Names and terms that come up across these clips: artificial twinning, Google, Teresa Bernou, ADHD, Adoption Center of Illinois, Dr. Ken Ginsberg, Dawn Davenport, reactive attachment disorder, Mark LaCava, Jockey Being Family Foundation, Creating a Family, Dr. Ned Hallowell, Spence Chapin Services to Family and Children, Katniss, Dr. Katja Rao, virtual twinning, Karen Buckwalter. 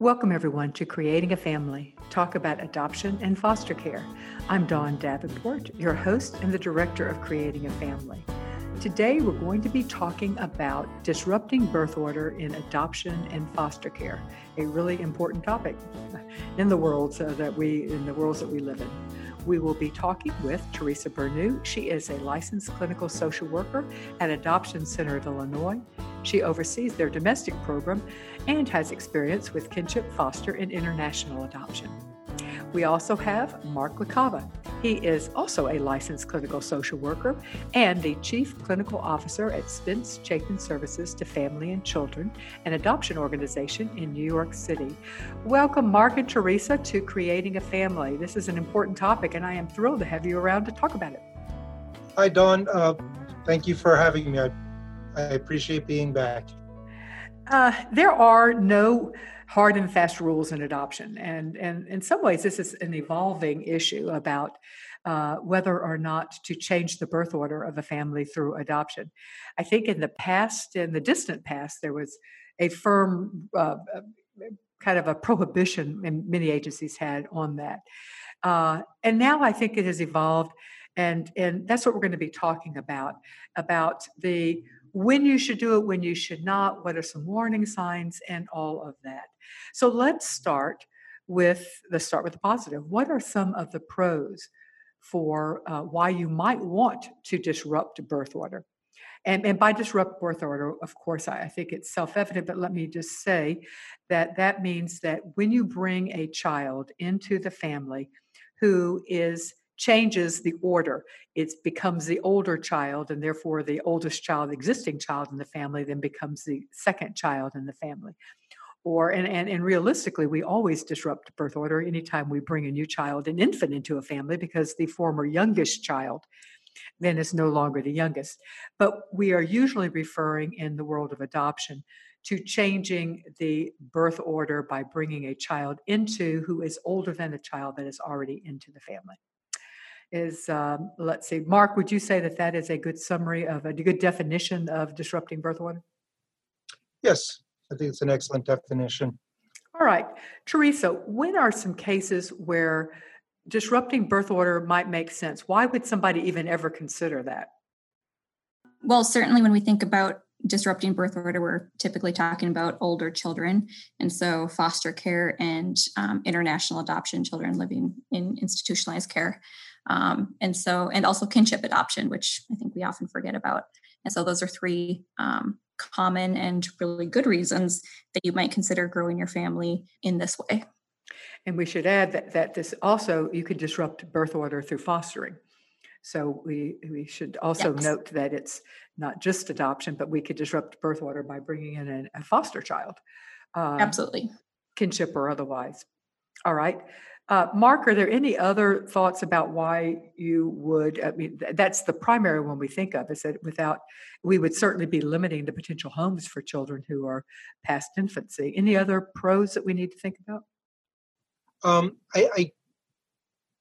Welcome, everyone, to Creating a Family, talk about adoption and foster care. I'm Dawn Davenport, your host and the director of Creating a Family. Today, we're going to be talking about disrupting birth order in adoption and foster care, a really important topic in the worlds that we live in. We will be talking with Teresa Bernou. She is a licensed clinical social worker at Adoption Center of Illinois. She oversees their domestic program and has experience with kinship, foster, and international adoption. We also have Mark LaCava. He is also a licensed clinical social worker and the chief clinical officer at Spence Chapin Services to Family and Children, an adoption organization in New York City. Welcome, Mark and Teresa, to Creating a Family. This is an important topic, and I am thrilled to have you around to talk about it. Hi, Dawn. Thank you for having me. I appreciate being back. There are no hard and fast rules in adoption. And in some ways, this is an evolving issue about whether or not to change the birth order of a family through adoption. I think in the past, in the distant past, there was a firm kind of a prohibition and many agencies had on that. And now I think it has evolved. And that's what we're going to be talking about the when you should do it, when you should not, what are some warning signs, and all of that. So let's start with the positive. What are some of the pros for why you might want to disrupt birth order? And by disrupt birth order, of course, I think it's self-evident, but let me just say that means that when you bring a child into the family who changes the order. It becomes the older child, and therefore the oldest child, existing child in the family, then becomes the second child in the family. And realistically, we always disrupt birth order anytime we bring a new child, an infant, into a family, because the former youngest child then is no longer the youngest. But we are usually referring in the world of adoption to changing the birth order by bringing a child into who is older than the child that is already into the family. Let's see, Mark, would you say that is a good summary of a good definition of disrupting birth order? Yes, I think it's an excellent definition. All right. Teresa, when are some cases where disrupting birth order might make sense? Why would somebody even ever consider that? Well, certainly when we think about disrupting birth order, we're typically talking about older children. And so foster care and international adoption children living in institutionalized care. And also kinship adoption, which I think we often forget about. And so those are three common and really good reasons that you might consider growing your family in this way. And we should add that this also, you could disrupt birth order through fostering. So we should also note that it's not just adoption, but we could disrupt birth order by bringing in a foster child. Absolutely. Kinship or otherwise. All right. Mark, are there any other thoughts about why you would, that's the primary one we think of, is that we would certainly be limiting the potential homes for children who are past infancy. Any other pros that we need to think about? I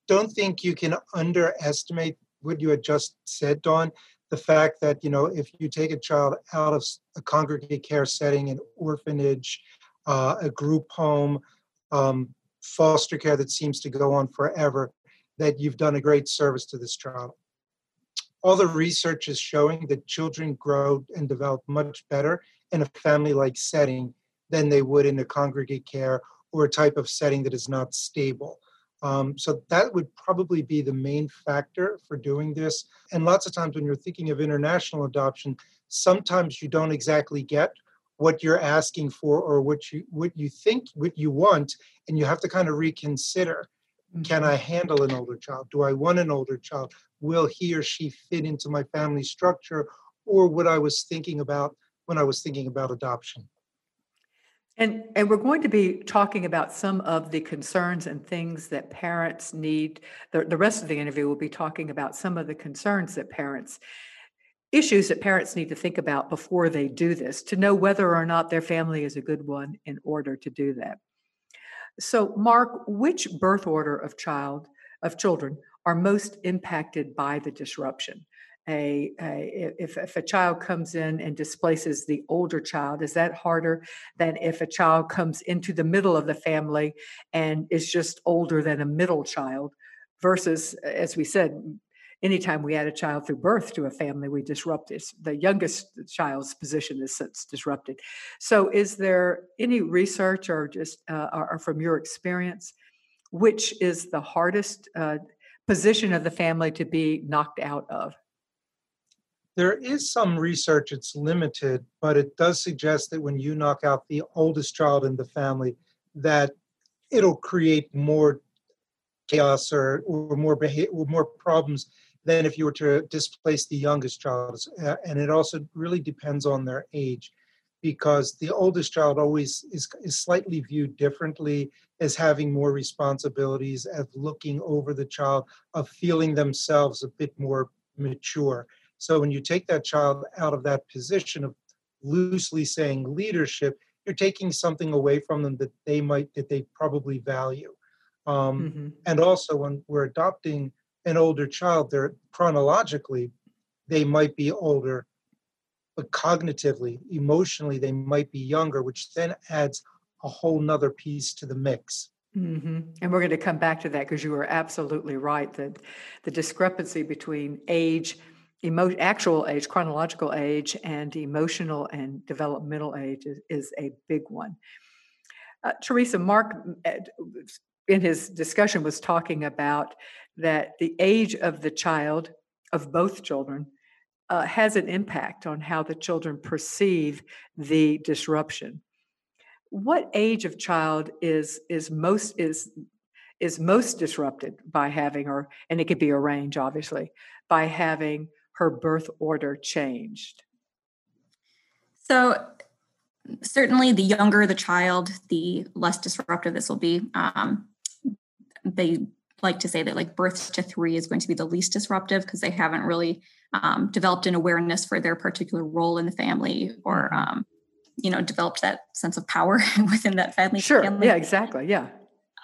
don't think you can underestimate what you had just said, Dawn, the fact that, if you take a child out of a congregate care setting, an orphanage, a group home, foster care that seems to go on forever, that you've done a great service to this child. All the research is showing that children grow and develop much better in a family-like setting than they would in a congregate care or a type of setting that is not stable. So that would probably be the main factor for doing this. And lots of times when you're thinking of international adoption, sometimes you don't exactly get what you're asking for or what you want, and you have to kind of reconsider, can I handle an older child? Do I want an older child? Will he or she fit into my family structure or what I was thinking about when I was thinking about adoption? And we're going to be talking about some of the concerns and things that parents need. The rest of the interview will be talking about some of the concerns that issues that parents need to think about before they do this, to know whether or not their family is a good one in order to do that. So, Mark, which birth order of children are most impacted by the disruption? if a child comes in and displaces the older child? Is that harder than if a child comes into the middle of the family and is just older than a middle child versus, as we said, anytime we add a child through birth to a family, we disrupt it. The youngest child's position is disrupted. So is there any research or just or from your experience, which is the hardest position of the family to be knocked out of? There is some research. It's limited, but it does suggest that when you knock out the oldest child in the family, that it'll create more chaos or more problems than if you were to displace the youngest child. And it also really depends on their age, because the oldest child always is slightly viewed differently, as having more responsibilities, as looking over the child, of feeling themselves a bit more mature. So when you take that child out of that position of loosely saying leadership, you're taking something away from them that they probably value. And also when we're adopting an older child, they're chronologically, they might be older, but cognitively, emotionally, they might be younger, which then adds a whole nother piece to the mix. Mm-hmm. And we're going to come back to that, because you are absolutely right that the discrepancy between age, actual age, chronological age, and emotional and developmental age is a big one. Teresa, Mark, in his discussion, was talking about that the age of the child, of both children, has an impact on how the children perceive the disruption. What age of child is most disrupted by having, or, and it could be a range, obviously, by having her birth order changed? So certainly the younger the child, the less disruptive this will be. They like to say that like births to 3 is going to be the least disruptive, because they haven't really developed an awareness for their particular role in the family, or, developed that sense of power within that family. Sure. Yeah, exactly. Yeah.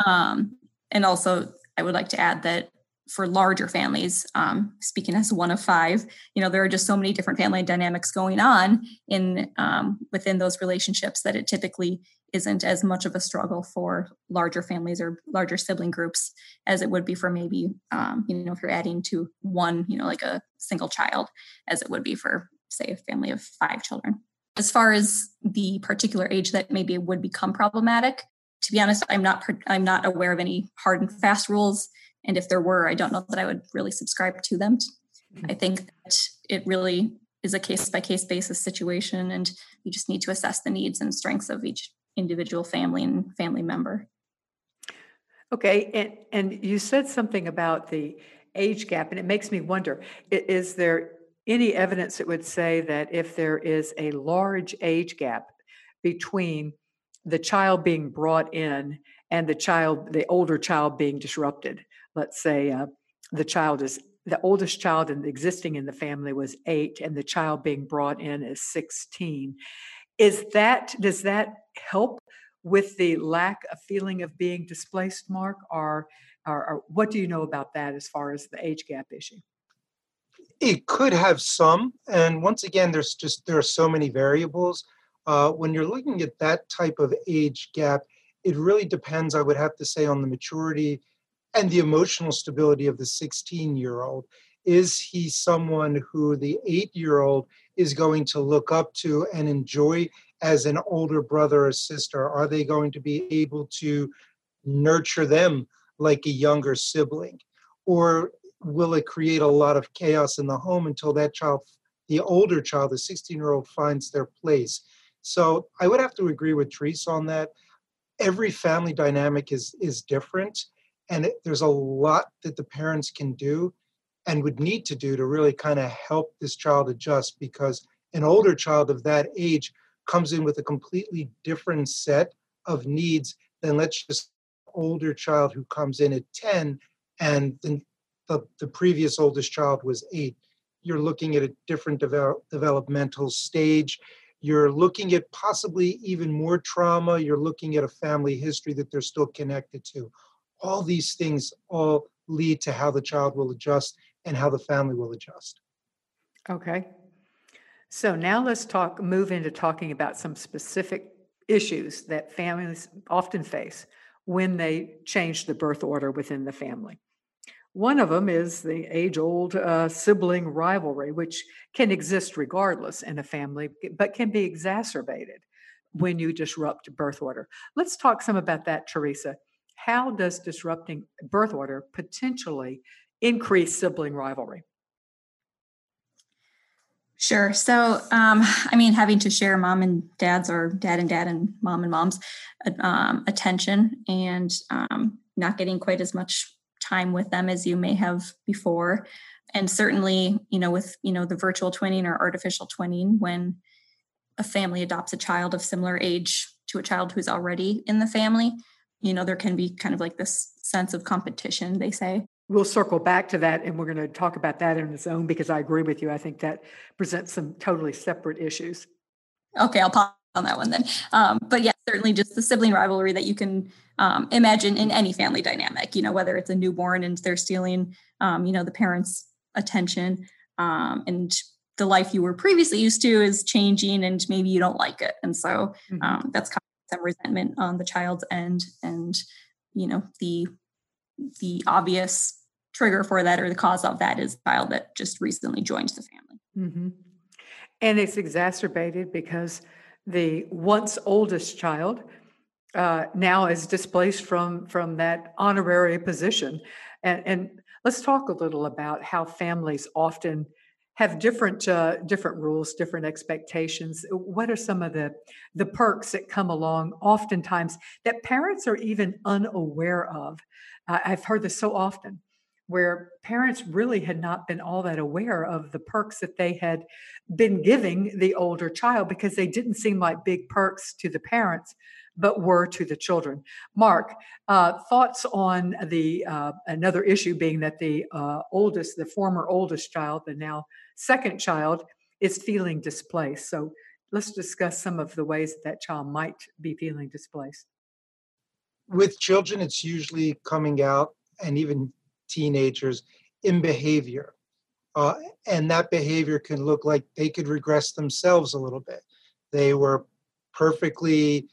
And also I would like to add that for larger families, speaking as one of 5, there are just so many different family dynamics going on in within those relationships that it typically isn't as much of a struggle for larger families or larger sibling groups as it would be for maybe, if you're adding to one, like a single child, as it would be for, say, a family of 5 children. As far as the particular age that maybe it would become problematic, to be honest, I'm not aware of any hard and fast rules. And if there were, I don't know that I would really subscribe to them. I think that it really is a case-by-case basis situation, and you just need to assess the needs and strengths of each individual family and family member. Okay. And you said something about the age gap, and it makes me wonder, is there any evidence that would say that if there is a large age gap between the child being brought in and the older child being disrupted? Let's say the oldest child and existing in the family was 8, and the child being brought in is 16. Does that help with the lack of feeling of being displaced, Mark? Or what do you know about that as far as the age gap issue? It could have some. And once again, there are so many variables. When you're looking at that type of age gap, it really depends, I would have to say, on the maturity and the emotional stability of the 16-year-old. Is he someone who the 8-year-old is going to look up to and enjoy as an older brother or sister? Are they going to be able to nurture them like a younger sibling? Or will it create a lot of chaos in the home until that child, the older child, the 16-year-old, finds their place? So I would have to agree with Teresa on that. Every family dynamic is different. And there's a lot that the parents can do and would need to do to really kind of help this child adjust, because an older child of that age comes in with a completely different set of needs than, let's just, older child who comes in at 10 and the previous oldest child was 8. You're looking at a different developmental stage. You're looking at possibly even more trauma. You're looking at a family history that they're still connected to. All these things all lead to how the child will adjust and how the family will adjust. Okay. So now let's move into talking about some specific issues that families often face when they change the birth order within the family. One of them is the age-old sibling rivalry, which can exist regardless in a family, but can be exacerbated when you disrupt birth order. Let's talk some about that, Teresa. How does disrupting birth order potentially increase sibling rivalry? Sure. So, having to share mom and dad's, or dad and dad and mom and mom's attention, and not getting quite as much time with them as you may have before. And certainly, with the virtual twinning or artificial twinning, when a family adopts a child of similar age to a child who's already in the family, there can be kind of like this sense of competition, they say. We'll circle back to that, and we're going to talk about that on its own, because I agree with you. I think that presents some totally separate issues. Okay, I'll pause on that one then. But yeah, certainly just the sibling rivalry that you can imagine in any family dynamic, whether it's a newborn and they're stealing, the parents' attention, and the life you were previously used to is changing and maybe you don't like it. And so that's causing some resentment on the child's end, and, the obvious trigger for that, or the cause of that, is the child that just recently joined the family. Mm-hmm. And it's exacerbated because the once oldest child now is displaced from that honorary position. And let's talk a little about how families often have different rules, different expectations. What are some of the perks that come along oftentimes that parents are even unaware of? I've heard this so often, where parents really had not been all that aware of the perks that they had been giving the older child, because they didn't seem like big perks to the parents, but were to the children. Mark, thoughts on the another issue being that the former oldest child, the now second child, is feeling displaced. So let's discuss some of the ways that child might be feeling displaced. With children, it's usually coming out, and even teenagers, in behavior. And that behavior can look like they could regress themselves a little bit. They were perfectly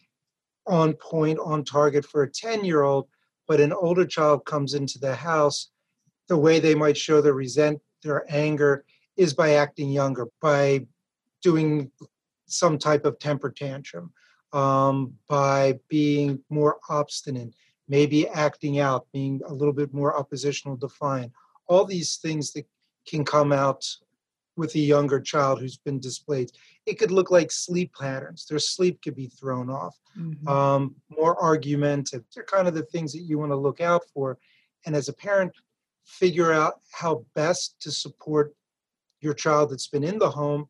on point, on target for a 10-year-old, but an older child comes into the house. The way they might show their resentment, their anger, is by acting younger, by doing some type of temper tantrum, by being more obstinate, maybe acting out, being a little bit more oppositional defiant. All these things that can come out with a younger child who's been displaced. It could look like sleep patterns. Their sleep could be thrown off. Mm-hmm. More argumentative. They're kind of the things that you want to look out for. And as a parent, figure out how best to support your child that's been in the home,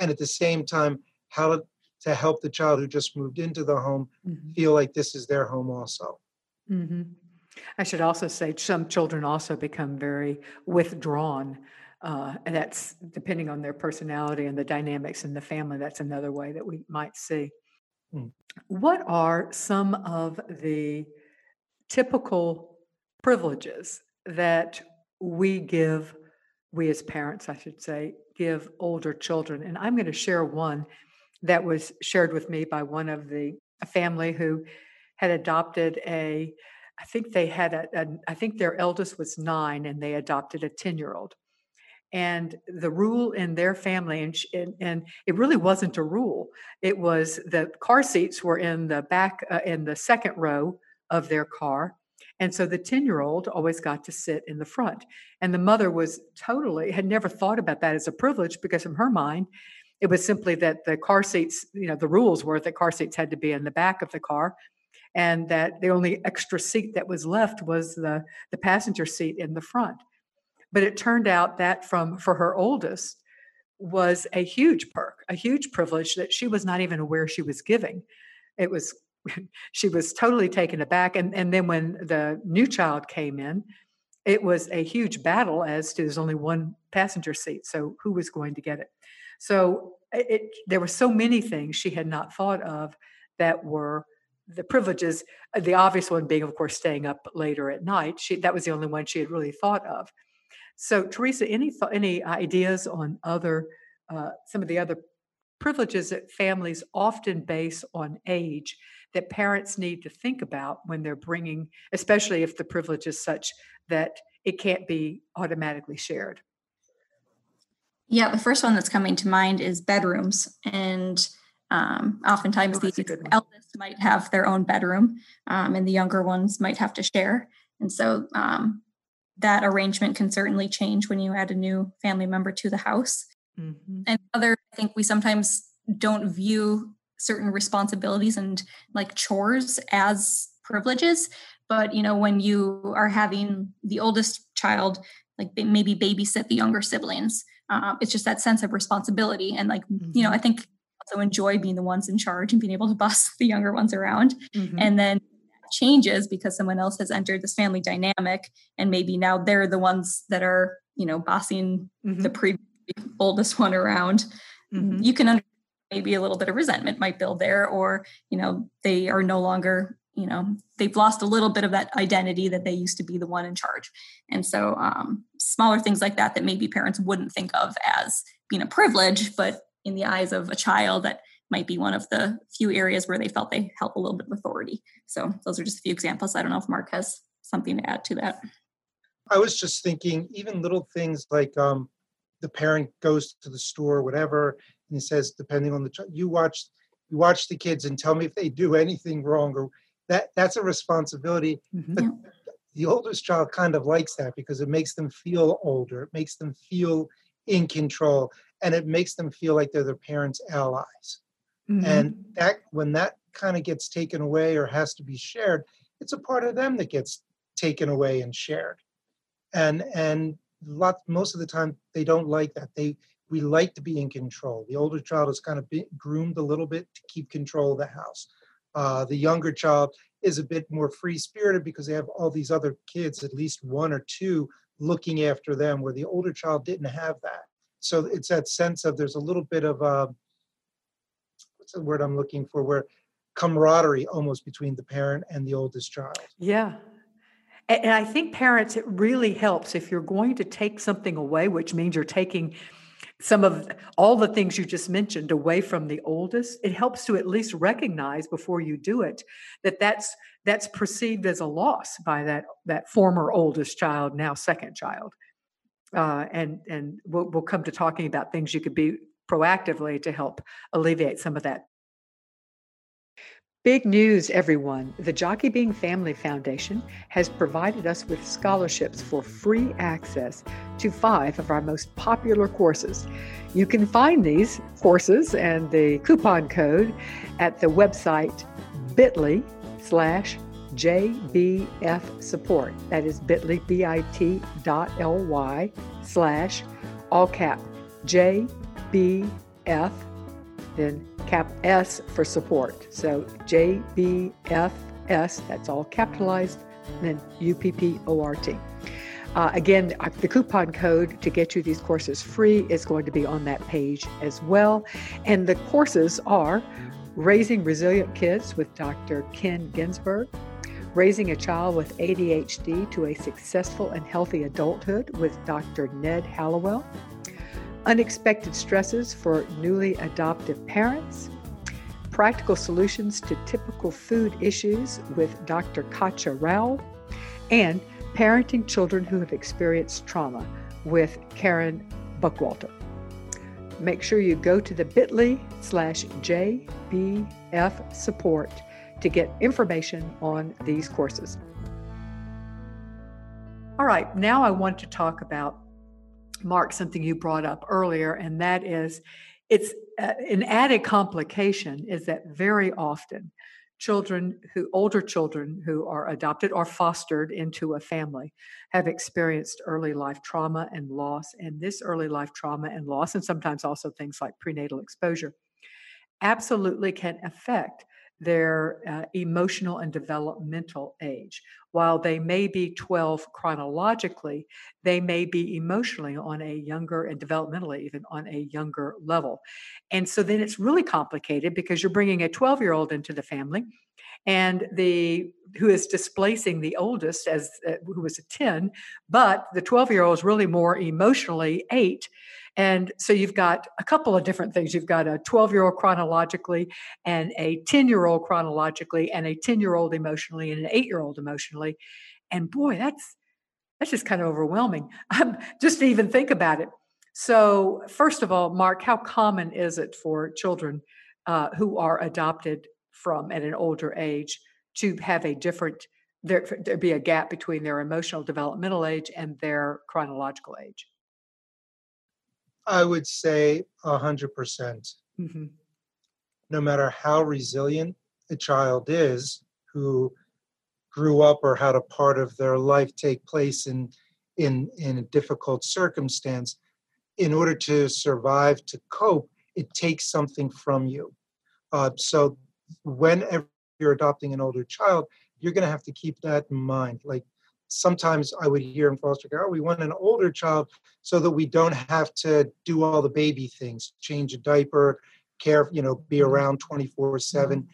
and at the same time, how to help the child who just moved into the home feel like this is their home also. Mm-hmm. I should also say some children also become very withdrawn, and that's depending on their personality and the dynamics in the family. That's another way that we might see. Mm. What are some of the typical privileges that we as parents give older children? And I'm going to share one that was shared with me by one of a family who had adopted I think their eldest was 9, and they adopted a 10-year-old. And the rule in their family, and it really wasn't a rule. It was the car seats were in the back, in the second row of their car. And so the 10-year-old always got to sit in the front. And the mother had never thought about that as a privilege, because in her mind, it was simply that the car seats, the rules were that car seats had to be in the back of the car, and that the only extra seat that was left was the passenger seat in the front. But it turned out that for her oldest was a huge perk, a huge privilege that she was not even aware she was giving. She was totally taken aback. And then when the new child came in, it was a huge battle as to there's only one passenger seat. So who was going to get it? So there were so many things she had not thought of that were the privileges, the obvious one being, of course, staying up later at night. That was the only one she had really thought of. So Teresa, any ideas on other some of the other privileges that families often base on age that parents need to think about when they're bringing, especially if the privilege is such that it can't be automatically shared? Yeah, the first one that's coming to mind is bedrooms. And oftentimes the eldest might have their own bedroom and the younger ones might have to share. And so that arrangement can certainly change when you add a new family member to the house. Mm-hmm. And other, I think we sometimes don't view certain responsibilities and like chores as privileges. But, you know, when you are having the oldest child, like maybe babysit the younger siblings, it's just that sense of responsibility. And like, mm-hmm. you know, I think also enjoy being the ones in charge and being able to boss the younger ones around. Mm-hmm. And then that changes because someone else has entered this family dynamic. And maybe now they're the ones that are, you know, bossing mm-hmm. the previous oldest one around. Mm-hmm. You can understand maybe a little bit of resentment might build there, or, you know, they are no longer, you know, they've lost a little bit of that identity that they used to be the one in charge. And so smaller things like that, that maybe parents wouldn't think of as being a privilege, but in the eyes of a child, that might be one of the few areas where they felt they help a little bit of authority. So those are just a few examples. I don't know if Mark has something to add to that. I was just thinking, even little things like the parent goes to the store, whatever, and he says, depending on the child, you watch the kids and tell me if they do anything wrong, or that's a responsibility. Mm-hmm. But the oldest child kind of likes that because it makes them feel older. It makes them feel in control, and it makes them feel like they're their parents' allies. Mm-hmm. And that when that kind of gets taken away or has to be shared, it's a part of them that gets taken away and shared. And most of the time they don't like that. We like to be in control. The older child is kind of groomed a little bit to keep control of the house. The younger child is a bit more free-spirited because they have all these other kids, at least one or two, looking after them, where the older child didn't have that. So it's that sense of there's a little bit of, what's the word I'm looking for, where camaraderie almost between the parent and the oldest child. Yeah. And I think parents, it really helps if you're going to take something away, which means you're taking some of all the things you just mentioned away from the oldest. It helps to at least recognize before you do it that that's perceived as a loss by that former oldest child, now second child. And we'll come to talking about things you could be proactively to help alleviate some of that. Big news, everyone. The Jockey Being Family Foundation has provided us with scholarships for free access to 5 of our most popular courses. You can find these courses and the coupon code at the website bit.ly/JBF support. That is bit.ly/JBF, then S for support. So JBFS, that's all capitalized, and then UPPORT. Again, the coupon code to get you these courses free is going to be on that page as well. And the courses are Raising Resilient Kids with Dr. Ken Ginsberg, Raising a Child with ADHD to a Successful and Healthy Adulthood with Dr. Ned Hallowell, Unexpected Stresses for Newly Adoptive Parents, Practical Solutions to Typical Food Issues with Dr. Katja Rao, and Parenting Children Who Have Experienced Trauma with Karen Buckwalter. Make sure you go to the bit.ly/JBF support to get information on these courses. All right, now I want to talk about, Mark, something you brought up earlier, and that is it's an added complication is that very often older children who are adopted or fostered into a family have experienced early life trauma and loss, and this early life trauma and loss, and sometimes also things like prenatal exposure, absolutely can affect their emotional and developmental age. While they may be 12 chronologically, they may be emotionally on a younger and developmentally even on a younger level. And so then it's really complicated because you're bringing a 12-year-old into the family, and the who is displacing the oldest, as who was a 10, but the 12-year-old is really more emotionally 8. And so you've got a couple of different things. You've got a 12-year-old chronologically and a 10-year-old chronologically and a 10-year-old emotionally and an 8-year-old emotionally. And boy, that's just kind of overwhelming, just to even think about it. So first of all, Mark, how common is it for children who are adopted from at an older age to have a different, there be a gap between their emotional developmental age and their chronological age? I would say 100%. Mm-hmm. No matter how resilient a child is who grew up or had a part of their life take place in a difficult circumstance, in order to survive, to cope, it takes something from you. So whenever you're adopting an older child, you're going to have to keep that in mind. Like, sometimes I would hear in foster care, we want an older child so that we don't have to do all the baby things, change a diaper, care, be around 24/7.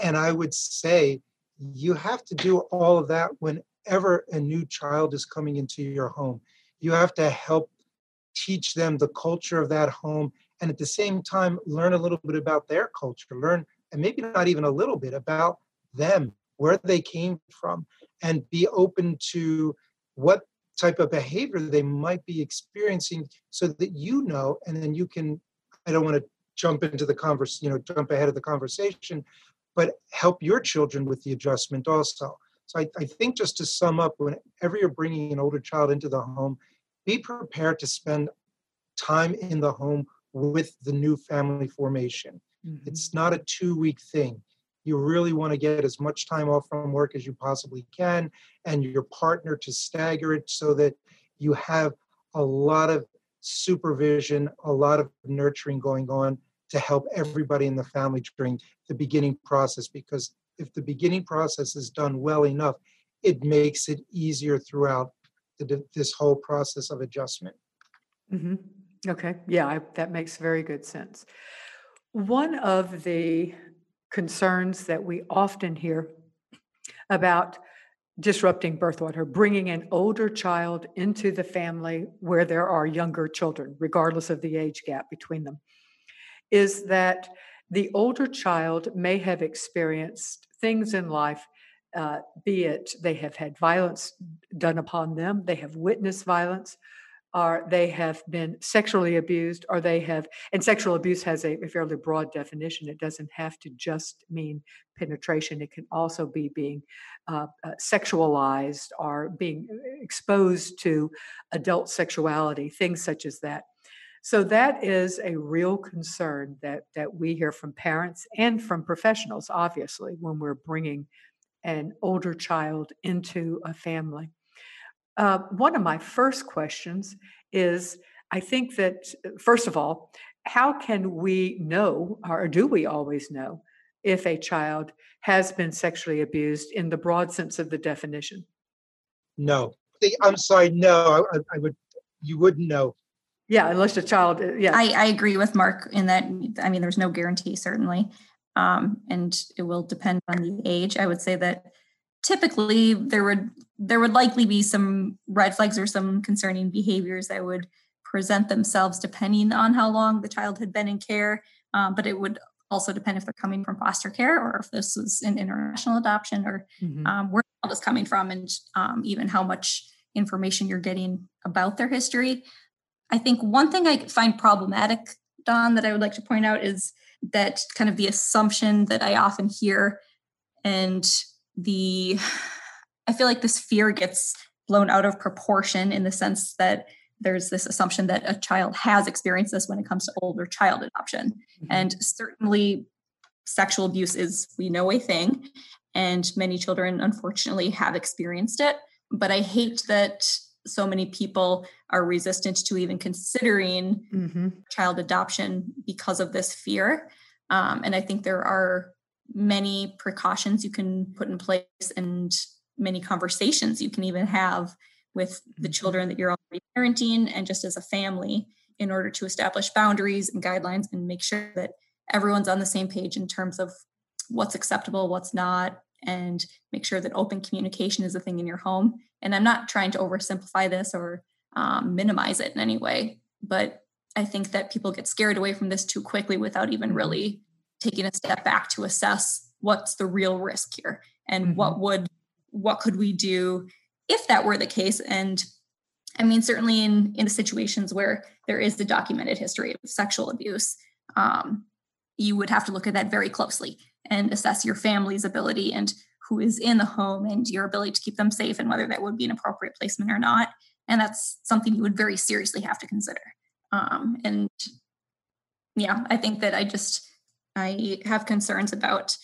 And I would say you have to do all of that whenever a new child is coming into your home. You have to help teach them the culture of that home, and at the same time, learn a little bit about their culture, and maybe not even a little bit about them, where they came from, and be open to what type of behavior they might be experiencing so that and then you can, I don't want to jump ahead of the conversation, but help your children with the adjustment also. So I think, just to sum up, whenever you're bringing an older child into the home, be prepared to spend time in the home with the new family formation. Mm-hmm. It's not a 2-week thing. You really want to get as much time off from work as you possibly can, and your partner to stagger it so that you have a lot of supervision, a lot of nurturing going on to help everybody in the family during the beginning process. Because if the beginning process is done well enough, it makes it easier throughout this whole process of adjustment. Mm-hmm. Okay. Yeah, that makes very good sense. One of the concerns that we often hear about disrupting birth order, bringing an older child into the family where there are younger children, regardless of the age gap between them, is that the older child may have experienced things in life, be it they have had violence done upon them, they have witnessed violence, or they have been sexually abused, or they have, and sexual abuse has a fairly broad definition. It doesn't have to just mean penetration. It can also be being sexualized or being exposed to adult sexuality, things such as that. So that is a real concern that we hear from parents and from professionals, obviously, when we're bringing an older child into a family. One of my first questions is, I think that, first of all, how can we know, or do we always know, if a child has been sexually abused in the broad sense of the definition? No. I'm sorry, no. You wouldn't know. Yeah, unless the child, yeah. I agree with Mark in that, I mean, there's no guarantee, certainly, and it will depend on the age. I would say that typically, there would likely be some red flags or some concerning behaviors that would present themselves depending on how long the child had been in care. But it would also depend if they're coming from foster care or if this was an international adoption or where the child is coming from, and even how much information you're getting about their history. I think one thing I find problematic, Don, that I would like to point out is that kind of the assumption that I often hear, and I feel like this fear gets blown out of proportion in the sense that there's this assumption that a child has experienced this when it comes to older child adoption. Mm-hmm. And certainly sexual abuse is, we know, a thing, and many children unfortunately have experienced it. But I hate that so many people are resistant to even considering child adoption because of this fear. And I think there are many precautions you can put in place and many conversations you can even have with the children that you're already parenting and just as a family in order to establish boundaries and guidelines and make sure that everyone's on the same page in terms of what's acceptable, what's not, and make sure that open communication is a thing in your home. And I'm not trying to oversimplify this or minimize it in any way, but I think that people get scared away from this too quickly without even really taking a step back to assess what's the real risk here and what could we do if that were the case. And I mean, certainly in the situations where there is the documented history of sexual abuse, you would have to look at that very closely and assess your family's ability and who is in the home and your ability to keep them safe and whether that would be an appropriate placement or not. And that's something you would very seriously have to consider. And yeah, I think that I have concerns about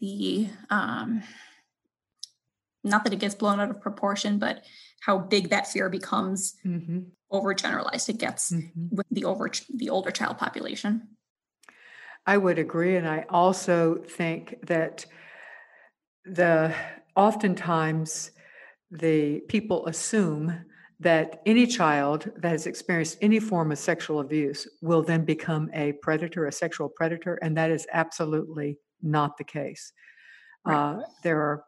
the, not that it gets blown out of proportion, but how big that fear becomes overgeneralized. It gets with the older child population. I would agree. And I also think that oftentimes the people assume that any child that has experienced any form of sexual abuse will then become a predator, a sexual predator. And that is absolutely not the case. Right. There are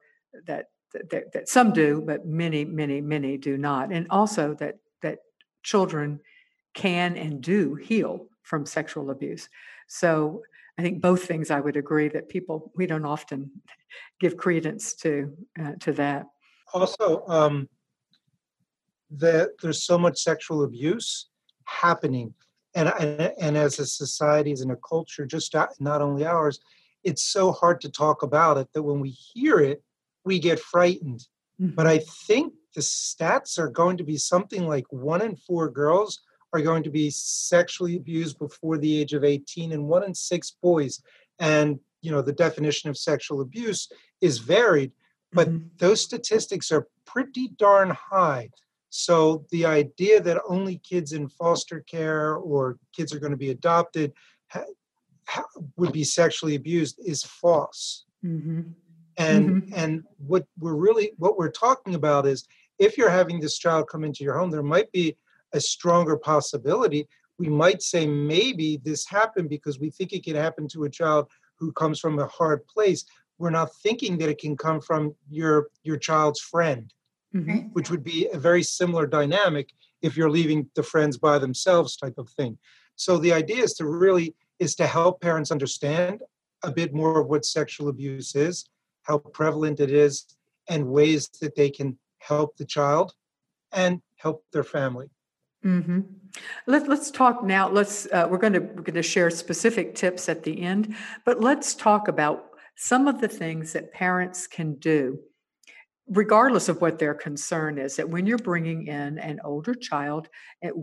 some do, but many, many, many do not. And also that children can and do heal from sexual abuse. So I think both things, I would agree that we don't often give credence to that. Also, that there's so much sexual abuse happening. And as a society, as in a culture, just not only ours, it's so hard to talk about it that when we hear it, we get frightened. Mm-hmm. But I think the stats are going to be something like 1 in 4 girls are going to be sexually abused before the age of 18 and 1 in 6 boys. And, you know, the definition of sexual abuse is varied, but those statistics are pretty darn high. So the idea that only kids in foster care or kids are going to be adopted would be sexually abused is false. And what we're talking about is if you're having this child come into your home, there might be a stronger possibility. We might say maybe this happened because we think it can happen to a child who comes from a hard place. We're not thinking that it can come from your child's friend, which would be a very similar dynamic if you're leaving the friends by themselves type of thing. So the idea is to help parents understand a bit more of what sexual abuse is, how prevalent it is, and ways that they can help the child and help their family. Let's talk now. We're going to share specific tips at the end, but let's talk about some of the things that parents can do, regardless of what their concern is. That when you're bringing in an older child and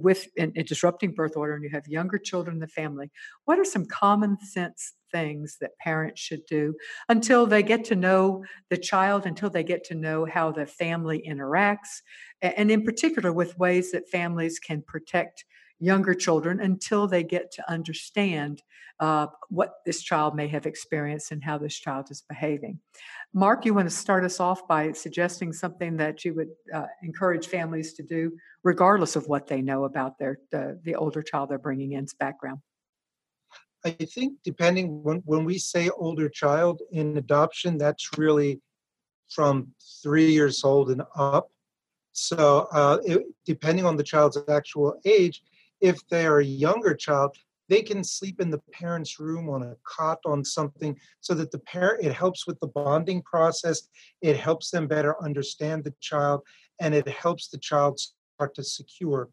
disrupting birth order, and you have younger children in the family, what are some common sense things that parents should do until they get to know the child, until they get to know how the family interacts, and in particular with ways that families can protect younger children until they get to understand what this child may have experienced and how this child is behaving. Mark, you want to start us off by suggesting something that you would encourage families to do regardless of what they know about the older child they're bringing in's background? I think depending when we say older child in adoption, that's really from 3 years old and up. So depending on the child's actual age, if they are a younger child, they can sleep in the parents' room on a cot on something so that it helps with the bonding process. It helps them better understand the child, and it helps the child start to secure.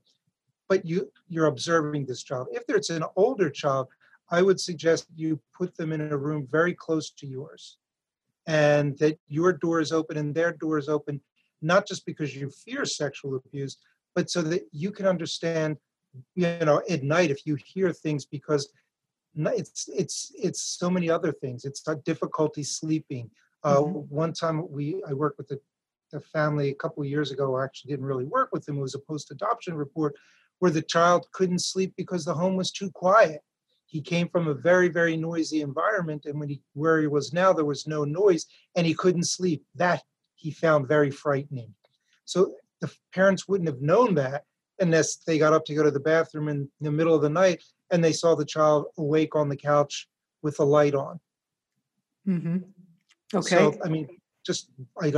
But you're observing this child. If there's an older child, I would suggest you put them in a room very close to yours and that your door is open and their door is open, not just because you fear sexual abuse, but so that you can understand, at night if you hear things, because it's so many other things. It's difficulty sleeping. One time I worked with a family a couple of years ago. I actually didn't really work with them. It was a post-adoption report where the child couldn't sleep because the home was too quiet. He came from a very, very noisy environment, and where he was now, there was no noise, and he couldn't sleep. That he found very frightening. So the parents wouldn't have known that unless they got up to go to the bathroom in the middle of the night, and they saw the child awake on the couch with the light on. Okay. So, just, I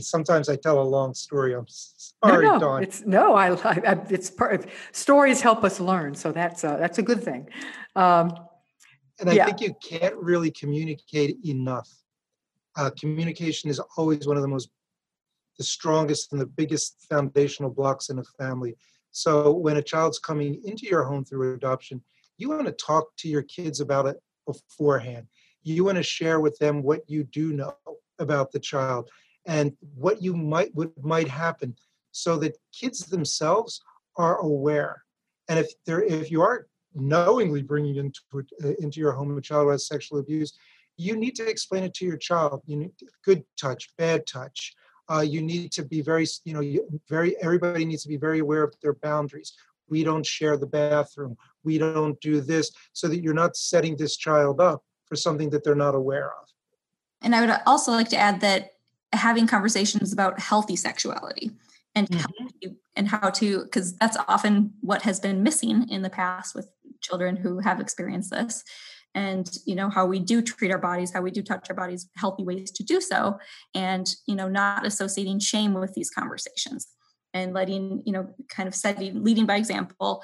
sometimes I tell a long story. I'm sorry, Dawn. It's part of, stories help us learn. So that's a good thing. And I think you can't really communicate enough. Communication is always one of the strongest and the biggest foundational blocks in a family. So when a child's coming into your home through adoption, you want to talk to your kids about it beforehand. You want to share with them what you do know about the child and what might happen, so that kids themselves are aware. And if you are knowingly bringing into your home a child who has sexual abuse, you need to explain it to your child. You need good touch, bad touch. You need to be everybody needs to be very aware of their boundaries. We don't share the bathroom. We don't do this, so that you're not setting this child up for something that they're not aware of. And I would also like to add that having conversations about healthy sexuality and how to, because that's often what has been missing in the past with children who have experienced this, and, you know, how we do treat our bodies, how we do touch our bodies, healthy ways to do so, and, you know, not associating shame with these conversations and letting, you know, kind of leading by example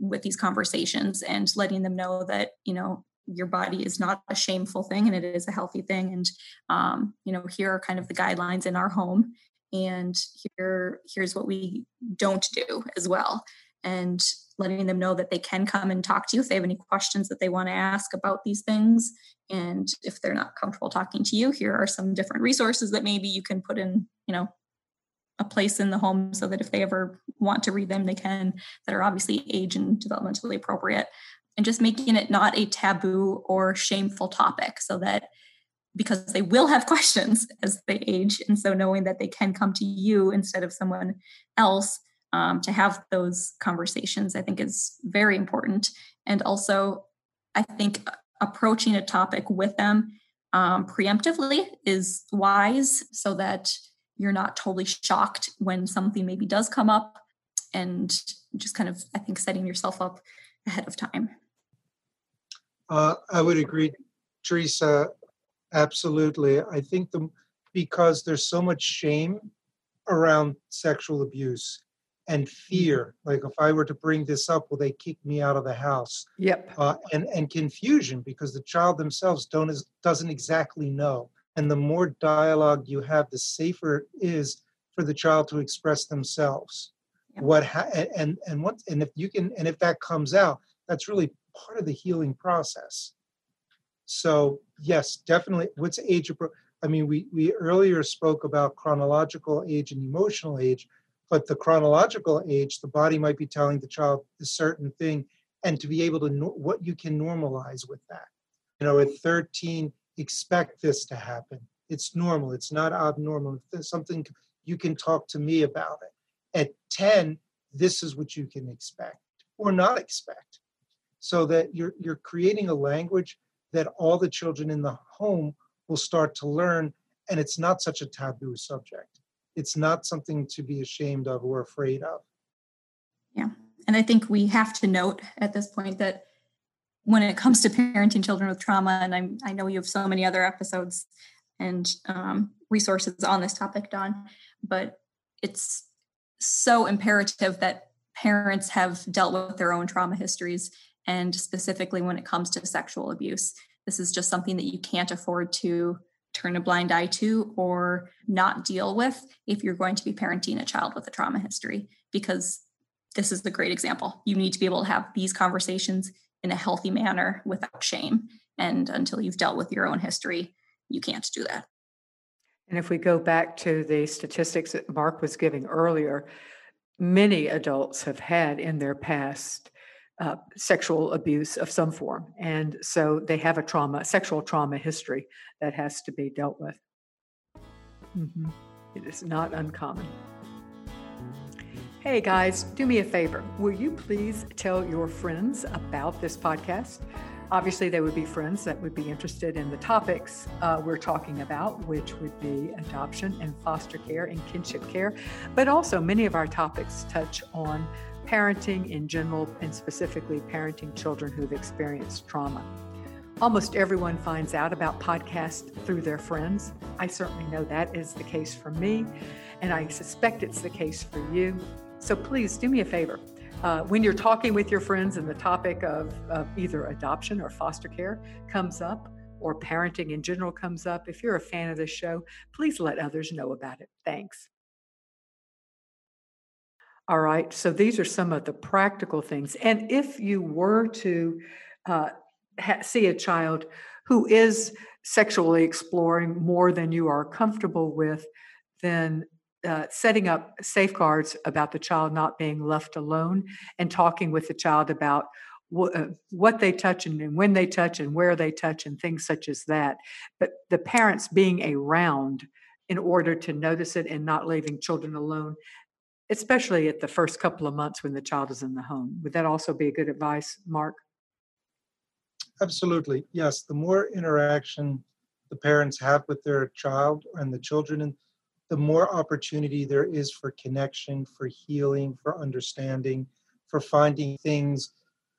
with these conversations and letting them know that, you know, your body is not a shameful thing and it is a healthy thing. And, you know, here are kind of the guidelines in our home, and here's what we don't do as well. And letting them know that they can come and talk to you if they have any questions that they want to ask about these things. And if they're not comfortable talking to you, here are some different resources that maybe you can put in, you know, a place in the home so that if they ever want to read them, they can, that are obviously age and developmentally appropriate. And just making it not a taboo or shameful topic, so that, because they will have questions as they age. And so knowing that they can come to you instead of someone else to have those conversations, I think is very important. And also, I think approaching a topic with them preemptively is wise, so that you're not totally shocked when something maybe does come up, and just kind of, I think, setting yourself up ahead of time. I would agree, Teresa, absolutely. I think because there's so much shame around sexual abuse and fear, like if I were to bring this up, will they kick me out of the house? Yep. And confusion, because the child themselves doesn't exactly know. And the more dialogue you have, the safer it is for the child to express themselves. Yep. If that comes out, that's really part of the healing process. So yes, definitely. What's age? I mean, we earlier spoke about chronological age and emotional age, but the chronological age, the body might be telling the child a certain thing, and to be able to know what you can normalize with that. You know, at 13, expect this to happen. It's normal. It's not abnormal. If there's something, you can talk to me about it. At 10, this is what you can expect or not expect, so that you're creating a language that all the children in the home will start to learn, and it's not such a taboo subject. It's not something to be ashamed of or afraid of. Yeah, and I think we have to note at this point that when it comes to parenting children with trauma, and I know you have so many other episodes and resources on this topic, Dawn, but it's so imperative that parents have dealt with their own trauma histories, and specifically when it comes to sexual abuse. This is just something that you can't afford to turn a blind eye to or not deal with if you're going to be parenting a child with a trauma history, because this is a great example. You need to be able to have these conversations in a healthy manner without shame. And until you've dealt with your own history, you can't do that. And if we go back to the statistics that Mark was giving earlier, many adults have had in their past sexual abuse of some form. And so they have a sexual trauma history that has to be dealt with. Mm-hmm. It is not uncommon. Hey guys, do me a favor. Will you please tell your friends about this podcast? Obviously, they would be friends that would be interested in the topics we're talking about, which would be adoption and foster care and kinship care. But also, many of our topics touch on parenting in general, and specifically parenting children who've experienced trauma. Almost everyone finds out about podcasts through their friends. I certainly know that is the case for me, and I suspect it's the case for you. So please do me a favor. When you're talking with your friends and the topic of either adoption or foster care comes up, or parenting in general comes up, if you're a fan of this show, please let others know about it. Thanks. All right, so these are some of the practical things. And if you were to see a child who is sexually exploring more than you are comfortable with, then setting up safeguards about the child not being left alone and talking with the child about what they touch and when they touch and where they touch and things such as that. But the parents being around in order to notice it and not leaving children alone, especially at the first couple of months when the child is in the home. Would that also be good advice, Mark? Absolutely. Yes. The more interaction the parents have with their child and the children, the more opportunity there is for connection, for healing, for understanding, for finding things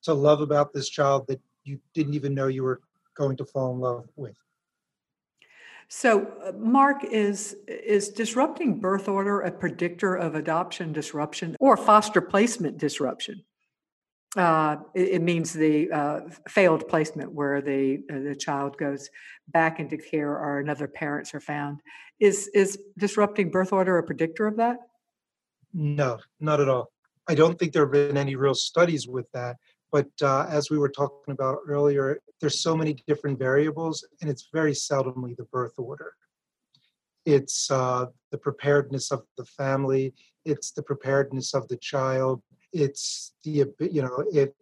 to love about this child that you didn't even know you were going to fall in love with. So, Mark, is disrupting birth order a predictor of adoption disruption or foster placement disruption? It means the failed placement where the child goes back into care or another parents are found. Is disrupting birth order a predictor of that? No, not at all. I don't think there have been any real studies with that. But as we were talking about earlier, there's so many different variables, and it's very seldomly the birth order. It's the preparedness of the family. It's the preparedness of the child. It's if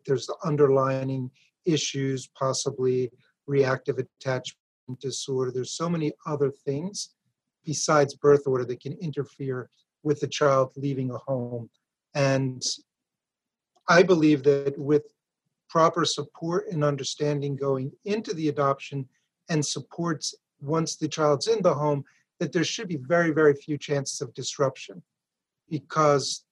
there's underlying issues, possibly reactive attachment disorder. There's so many other things besides birth order that can interfere with the child leaving a home. And I believe that with proper support and understanding going into the adoption and supports once the child's in the home, that there should be very, very few chances of disruption because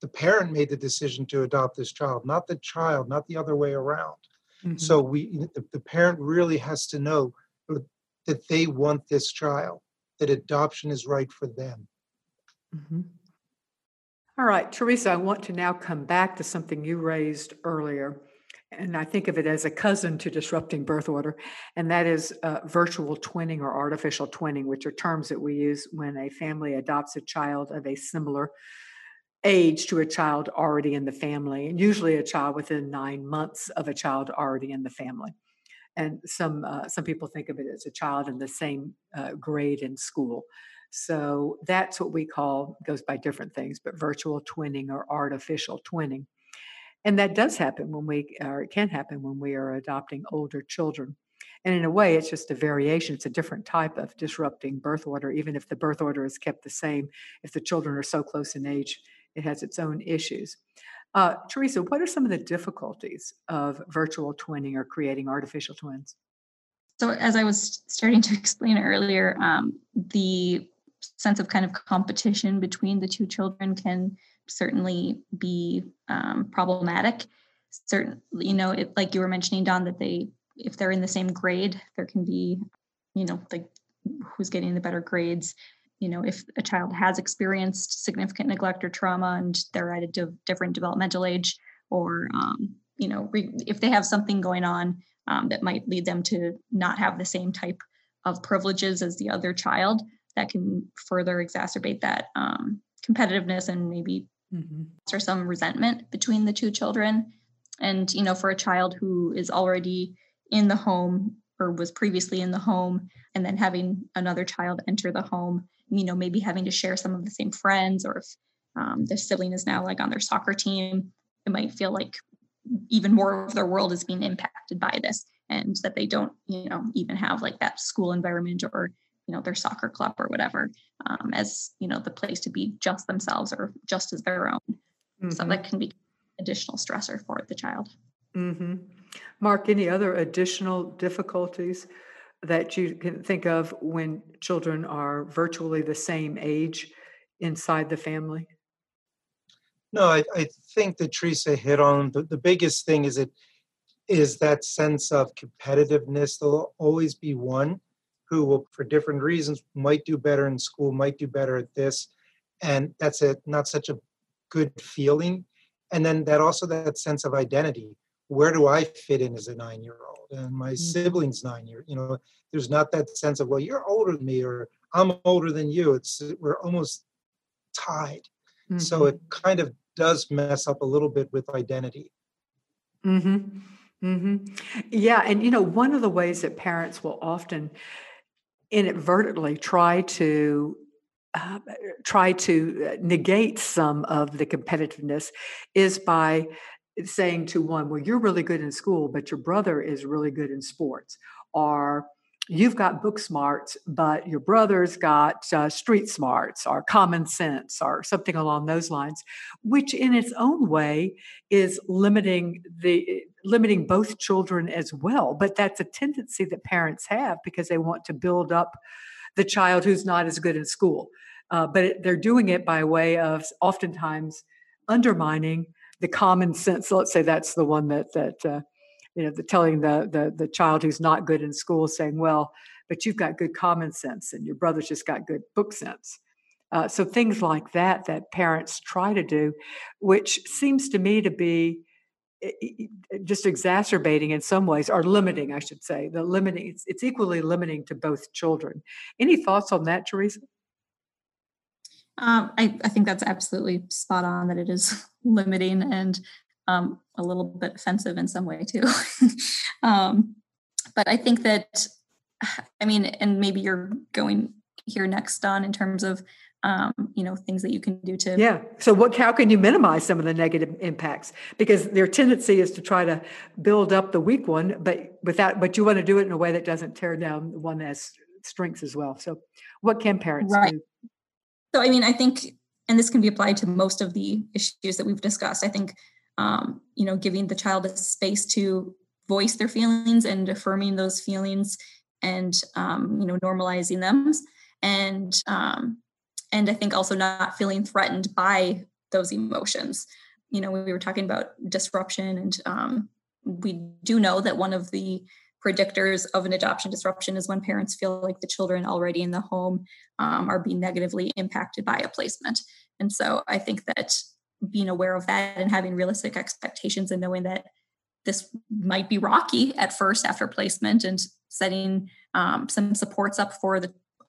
the parent made the decision to adopt this child, not the other way around. Mm-hmm. So the parent really has to know that they want this child, that adoption is right for them. Mm-hmm. All right, Teresa, I want to now come back to something you raised earlier, and I think of it as a cousin to disrupting birth order, and that is virtual twinning or artificial twinning, which are terms that we use when a family adopts a child of a similar age to a child already in the family, and usually a child within 9 months of a child already in the family. And some people think of it as a child in the same grade in school. So that's what we call, goes by different things, but virtual twinning or artificial twinning. And that does happen it can happen when we are adopting older children. And in a way, it's just a variation. It's a different type of disrupting birth order, even if the birth order is kept the same. If the children are so close in age, it has its own issues. Teresa, what are some of the difficulties of virtual twinning or creating artificial twins? So as I was starting to explain earlier, the sense of kind of competition between the two children can certainly be problematic. Certainly, like you were mentioning, Dawn, that if they're in the same grade, there can be, like who's getting the better grades. If a child has experienced significant neglect or trauma and they're at a different developmental age, or, if they have something going on that might lead them to not have the same type of privileges as the other child, that can further exacerbate that competitiveness and maybe or some resentment between the two children. And, for a child who is already in the home or was previously in the home and then having another child enter the home, maybe having to share some of the same friends, or if the sibling is now like on their soccer team, it might feel like even more of their world is being impacted by this, and that they don't, even have like that school environment or their soccer club or whatever, as, the place to be just themselves or just as their own. Mm-hmm. So that can be additional stressor for the child. Mm-hmm. Mark, any other additional difficulties that you can think of when children are virtually the same age inside the family? No, I think that Teresa hit on the biggest thing is that is that sense of competitiveness. There'll always be one who will, for different reasons, might do better in school, might do better at this. And that's not such a good feeling. And then that sense of identity. Where do I fit in as a 9-year-old? And my siblings 9 years, there's not that sense of, well, you're older than me or I'm older than you. We're almost tied. Mm-hmm. So it kind of does mess up a little bit with identity. Mm-hmm. Mm-hmm. Yeah. And, one of the ways that parents will often inadvertently try to negate some of the competitiveness is by saying to one, well, you're really good in school, but your brother is really good in sports, or you've got book smarts, but your brother's got street smarts or common sense or something along those lines, which in its own way is limiting both children as well. But that's a tendency that parents have because they want to build up the child who's not as good in school. But they're doing it by way of oftentimes undermining the common sense. Let's say that's the one telling the child who's not good in school, saying, well, but you've got good common sense and your brother's just got good book sense. So things like that parents try to do, which seems to me to be just exacerbating in some ways, or limiting, I should say. It's equally limiting to both children. Any thoughts on that, Teresa? I think that's absolutely spot on, that it is limiting and a little bit offensive in some way too. But I think that, and maybe you're going here next, Don, in terms of, things that you can do to. Yeah. So how can you minimize some of the negative impacts? Because their tendency is to try to build up the weak one, but you want to do it in a way that doesn't tear down the one that's strengths as well. So what can parents do? So, I think, and this can be applied to most of the issues that we've discussed. I think, giving the child a space to voice their feelings and affirming those feelings and, normalizing them. And I think also not feeling threatened by those emotions. We were talking about disruption, and we do know that one of the predictors of an adoption disruption is when parents feel like the children already in the home are being negatively impacted by a placement. And so I think that being aware of that and having realistic expectations and knowing that this might be rocky at first after placement, and setting some supports up for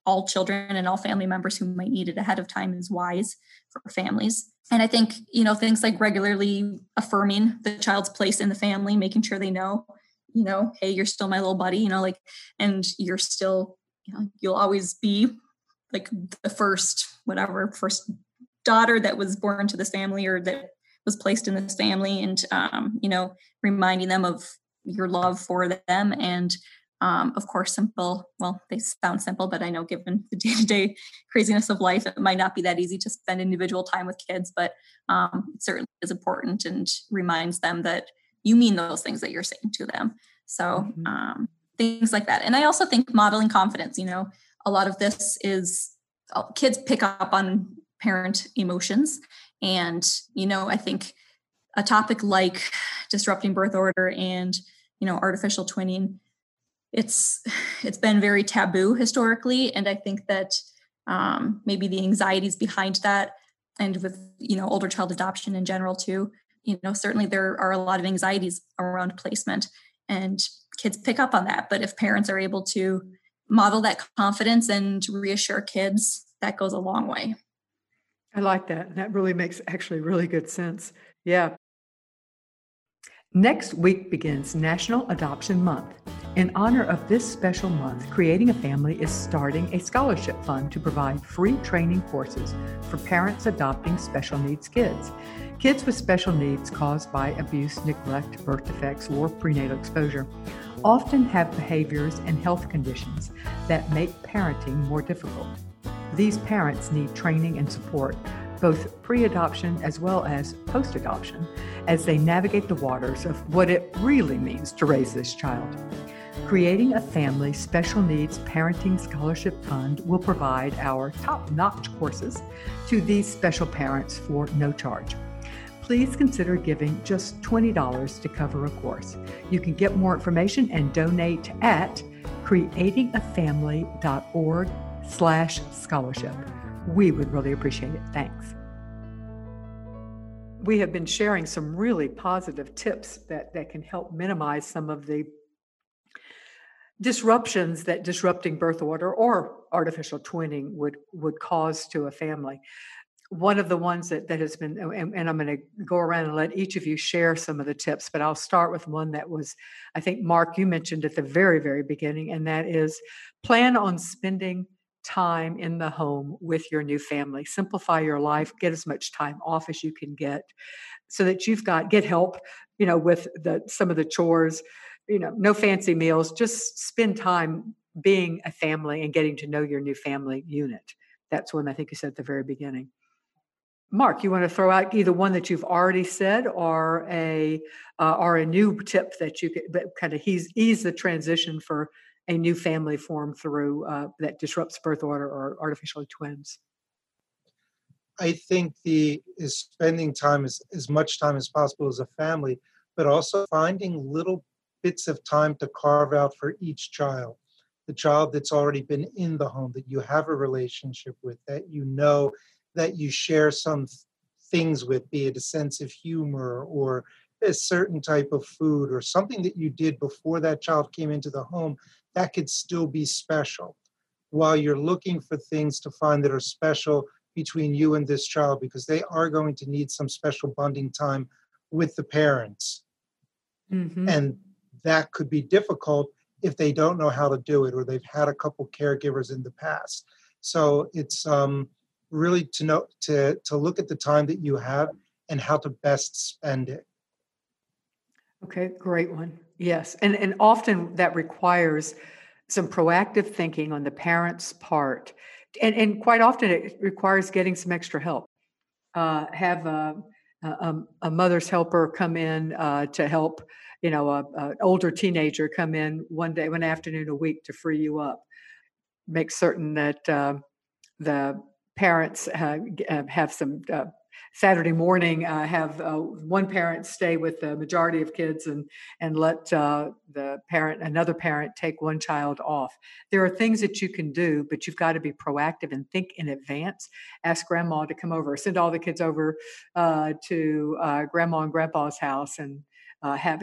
all children and all family members who might need it ahead of time is wise for families. And I think, things like regularly affirming the child's place in the family, making sure they know, hey, you're still my little buddy, and you're still, you'll always be like the first daughter that was born to this family or that was placed in this family, and reminding them of your love for them. And of course, simple, well, they sound simple, but I know given the day-to-day craziness of life, it might not be that easy to spend individual time with kids, but it certainly is important and reminds them that you mean those things that you're saying to them. So things like that. And I also think modeling confidence, a lot of this is kids pick up on parent emotions. And, I think a topic like disrupting birth order and, artificial twinning, it's been very taboo historically. And I think that maybe the anxieties behind that, and with, older child adoption in general too, certainly there are a lot of anxieties around placement, and kids pick up on that. But if parents are able to model that confidence and reassure kids, that goes a long way. I like that. That really makes actually really good sense. Yeah. Next week begins National Adoption Month. In honor of this special month, Creating a Family is starting a scholarship fund to provide free training courses for parents adopting special needs kids. Kids with special needs caused by abuse, neglect, birth defects, or prenatal exposure often have behaviors and health conditions that make parenting more difficult. These parents need training and support, both pre-adoption as well as post-adoption, as they navigate the waters of what it really means to raise this child. Creating a Family Special Needs Parenting Scholarship Fund will provide our top-notch courses to these special parents for no charge. please consider giving just $20 to cover a course. You can get more information and donate at creatingafamily.org/scholarship. We would really appreciate it. Thanks. We have been sharing some really positive tips that can help minimize some of the disruptions that disrupting birth order or artificial twinning would cause to a family. One of the ones that has been, and I'm going to go around and let each of you share some of the tips, but I'll start with one that was, I think, Mark, you mentioned at the very, very beginning, and that is plan on spending time in the home with your new family. Simplify your life, get as much time off as you can get so that you've got, get help, with some of the chores, no fancy meals, just spend time being a family and getting to know your new family unit. That's one I think you said at the very beginning. Mark, you want to throw out either one that you've already said or a new tip that you could kind of ease the transition for a new family form through that disrupts birth order or artificial twins? I think is spending time as much time as possible as a family, but also finding little bits of time to carve out for each child. The child that's already been in the home, that you have a relationship with, that you know, that you share some things with, be it a sense of humor or a certain type of food or something that you did before that child came into the home, that could still be special. While you're looking for things to find that are special between you and this child, because they are going to need some special bonding time with the parents. Mm-hmm. And that could be difficult if they don't know how to do it or they've had a couple caregivers in the past. So it's really to look at the time that you have and how to best spend it. Okay, great one. Yes. And often that requires some proactive thinking on the parents' part. And quite often it requires getting some extra help. Have a mother's helper come in to help, an older teenager come in one afternoon a week to free you up. Make certain that the parents have some Saturday morning, have one parent stay with the majority of kids and let another parent take one child off. There are things that you can do, but you've got to be proactive and think in advance. Ask grandma to come over, send all the kids over to grandma and grandpa's house and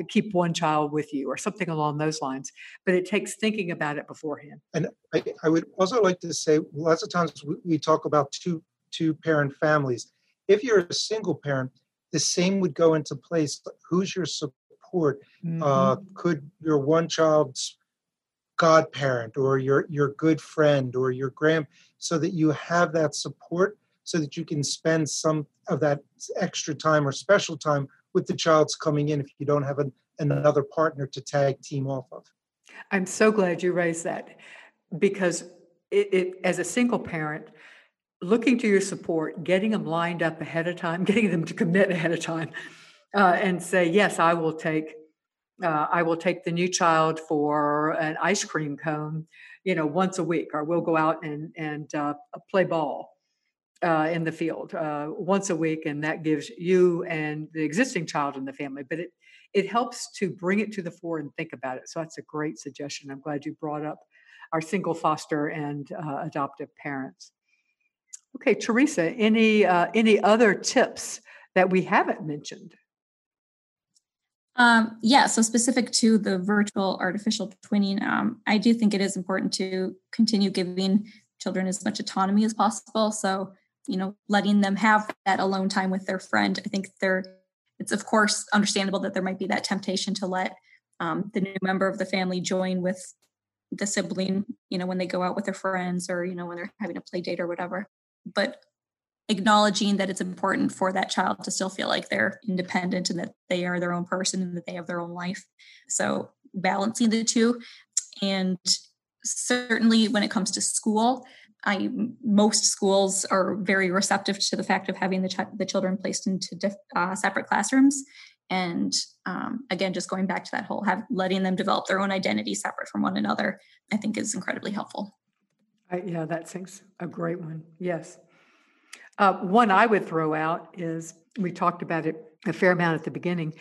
keep one child with you or something along those lines. But it takes thinking about it beforehand. And I would also like to say, lots of times we talk about two-parent families. If you're a single parent, the same would go into place. Who's your support? Mm-hmm. Could your one child's godparent or your good friend or your grand, so that you have that support so that you can spend some of that extra time or special time with the child's coming in if you don't have another partner to tag team off of. I'm so glad you raised that because it as a single parent, looking to your support, getting them lined up ahead of time, getting them to commit ahead of time and say, yes, I will take the new child for an ice cream cone, once a week, or we'll go out and play ball in the field once a week. And that gives you and the existing child in the family, but it helps to bring it to the fore and think about it. So that's a great suggestion. I'm glad you brought up our single, foster and adoptive parents. Okay, Teresa, any other tips that we haven't mentioned? So specific to the virtual artificial twinning, I do think it is important to continue giving children as much autonomy as possible. So, letting them have that alone time with their friend. I think it's of course understandable that there might be that temptation to let the new member of the family join with the sibling, when they go out with their friends or, when they're having a play date or whatever. But acknowledging that it's important for that child to still feel like they're independent and that they are their own person and that they have their own life. So balancing the two. And certainly when it comes to school, most schools are very receptive to the fact of having the children placed into separate classrooms. And again, just going back to that whole letting them develop their own identity separate from one another, I think is incredibly helpful. Yeah, that seems a great one. Yes. One I would throw out is, we talked about it a fair amount at the beginning.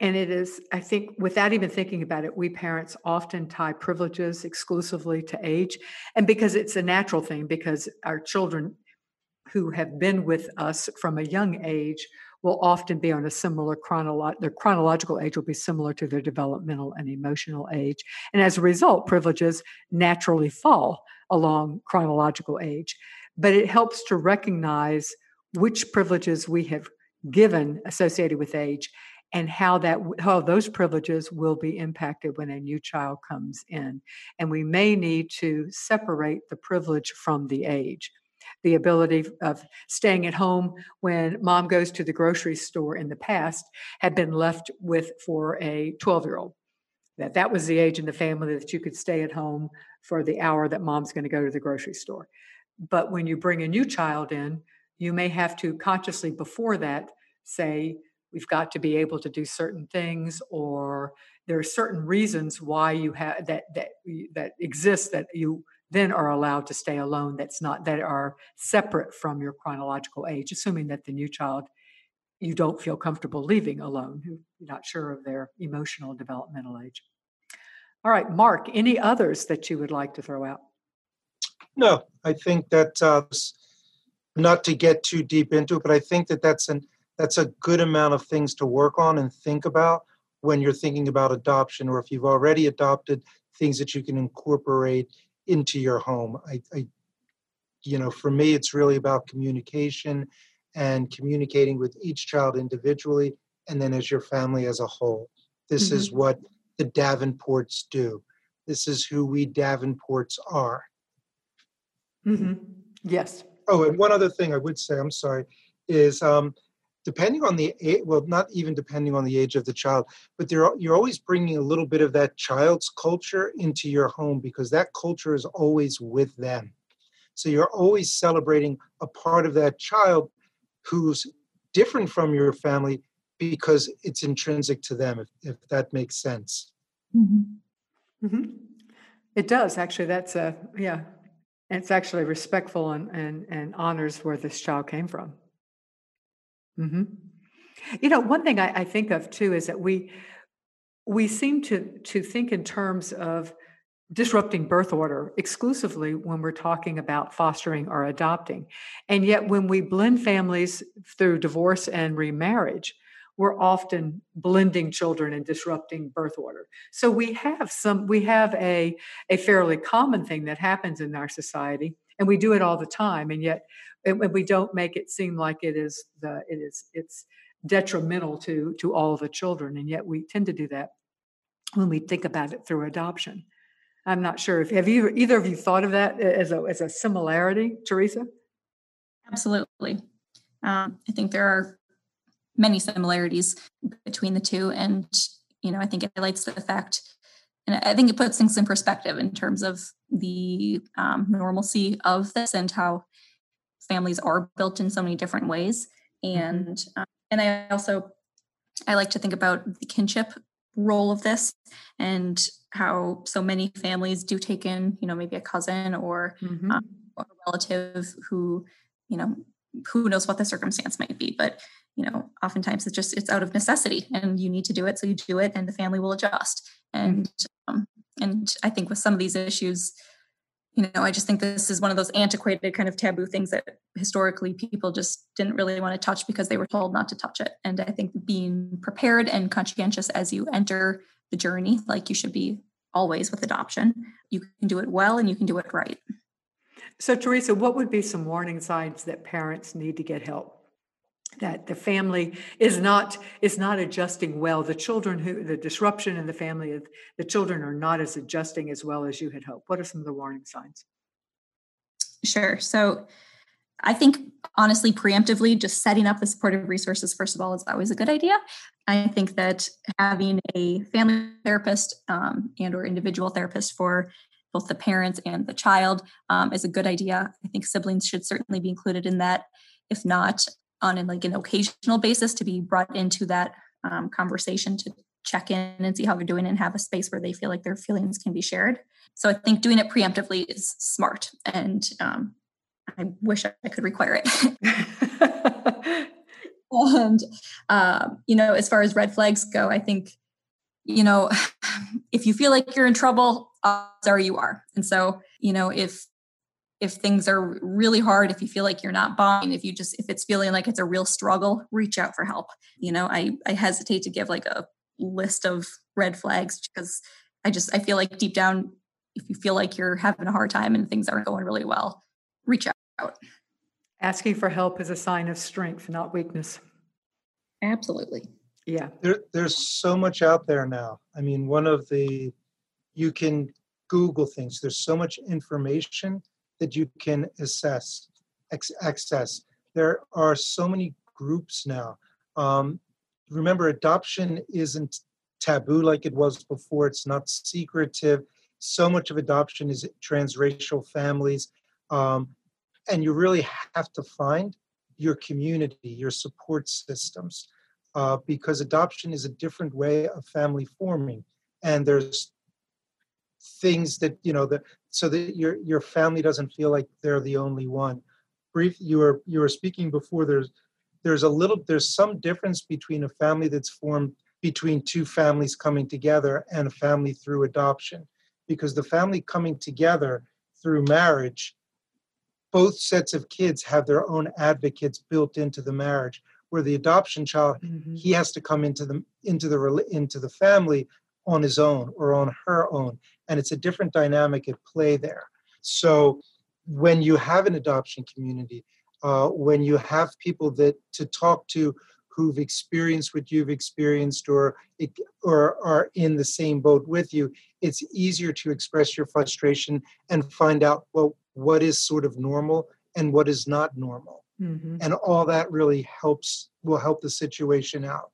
And it is, I think, without even thinking about it, we parents often tie privileges exclusively to age. And because it's a natural thing, because our children who have been with us from a young age will often be on a similar their chronological age will be similar to their developmental and emotional age. And as a result, privileges naturally fall along chronological age. But it helps to recognize which privileges we have given associated with age, and how those privileges will be impacted when a new child comes in. And we may need to separate the privilege from the age. The ability of staying at home when mom goes to the grocery store in the past had been left with for a 12-year-old. That was the age in the family that you could stay at home for the hour that mom's going to go to the grocery store. But when you bring a new child in, you may have to consciously before that say, we've got to be able to do certain things, or there are certain reasons why you have that exists that you then are allowed to stay alone. That are separate from your chronological age, assuming that the new child you don't feel comfortable leaving alone, who you're not sure of their emotional developmental age. All right, Mark, any others that you would like to throw out? No, I think that not to get too deep into it, but I think that that's a good amount of things to work on and think about when you're thinking about adoption, or if you've already adopted, things that you can incorporate into your home. For me, it's really about communication and communicating with each child individually, and then as your family as a whole. This is what the Davenports do. This is who we Davenports are. Mm-hmm. Yes. Oh, and one other thing I would say, I'm sorry, is depending on the age, well, not even depending on the age of the child, but you're always bringing a little bit of that child's culture into your home, because that culture is always with them. So you're always celebrating a part of that child who's different from your family because it's intrinsic to them, if that makes sense. Mm-hmm. Mm-hmm. It does, actually. That's it's actually respectful and honors where this child came from. Mm-hmm. One thing I think of too is that we seem to think in terms of disrupting birth order exclusively when we're talking about fostering or adopting. And yet when we blend families through divorce and remarriage, we're often blending children and disrupting birth order. So we have a fairly common thing that happens in our society, and we do it all the time, and yet we don't make it seem like it's detrimental to all of the children, and yet we tend to do that when we think about it through adoption. I'm not sure if either of you thought of that as a similarity, Teresa? Absolutely. I think there are many similarities between the two, and I think it highlights the fact, and I think it puts things in perspective in terms of the normalcy of this and how families are built in so many different ways. And I like to think about the kinship role of this and how so many families do take in, maybe a cousin or a relative who knows what the circumstance might be, but oftentimes it's out of necessity and you need to do it. So you do it and the family will adjust. And I think with some of these issues, I just think this is one of those antiquated kind of taboo things that historically people just didn't really want to touch because they were told not to touch it. And I think being prepared and conscientious as you enter the journey, like you should be always with adoption, you can do it well and you can do it right. So Teresa, what would be some warning signs that parents need to get help? That the family is not adjusting well. The disruption in the family, the children are not as adjusting as well as you had hoped. What are some of the warning signs? Sure. So I think honestly, preemptively, just setting up the supportive resources, first of all, is always a good idea. I think that having a family therapist and or individual therapist for both the parents and the child is a good idea. I think siblings should certainly be included in that. If not, on like an occasional basis to be brought into that conversation to check in and see how they're doing and have a space where they feel like their feelings can be shared. So I think doing it preemptively is smart, and I wish I could require it. And, as far as red flags go, I think, if you feel like you're in trouble, odds are you are. And so, if things are really hard, if you feel like you're not buying, if it's feeling like it's a real struggle, reach out for help. I hesitate to give like a list of red flags because I feel like deep down, if you feel like you're having a hard time and things aren't going really well, reach out. Asking for help is a sign of strength, not weakness. Absolutely. Yeah. There's so much out there now. I mean, you can Google things. There's so much information that you can access. There are so many groups now. Remember, adoption isn't taboo like it was before. It's not secretive. So much of adoption is transracial families. And you really have to find your community, your support systems, because adoption is a different way of family forming. And there's things that, so that your family doesn't feel like they're the only one. You were speaking before, there's some difference between a family that's formed between two families coming together and a family through adoption, because the family coming together through marriage, both sets of kids have their own advocates built into the marriage, where the adoption child, mm-hmm. he has to come into the family on his own or on her own. And it's a different dynamic at play there. So when you have an adoption community, when you have people that to talk to who've experienced what you've experienced or are in the same boat with you, it's easier to express your frustration and find out, well, what is sort of normal and what is not normal. Mm-hmm. And all that really will help the situation out.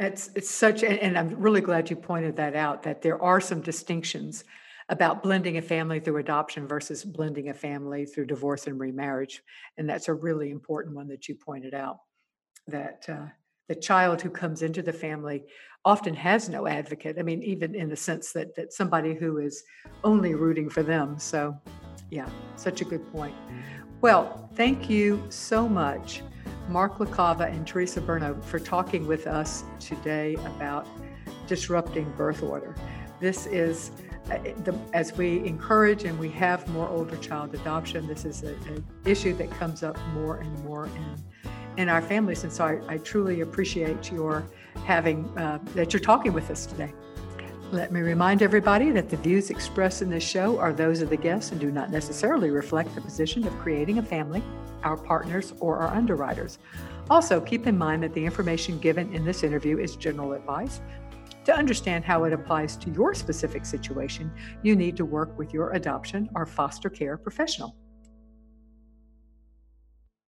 It's such, and I'm really glad you pointed that out, that there are some distinctions about blending a family through adoption versus blending a family through divorce and remarriage. And that's a really important one that you pointed out, that the child who comes into the family often has no advocate. I mean, even in the sense that somebody who is only rooting for them. So yeah, such a good point. Well, thank you so much, Mark LaCava and Teresa Bernou, for talking with us today about disrupting birth order. This is, as we encourage and we have more older child adoption, this is an issue that comes up more and more in our families. And so I truly appreciate that you're talking with us today. Let me remind everybody that the views expressed in this show are those of the guests and do not necessarily reflect the position of Creating a Family, our partners, or our underwriters. Also, keep in mind that the information given in this interview is general advice. To understand how it applies to your specific situation, you need to work with your adoption or foster care professional.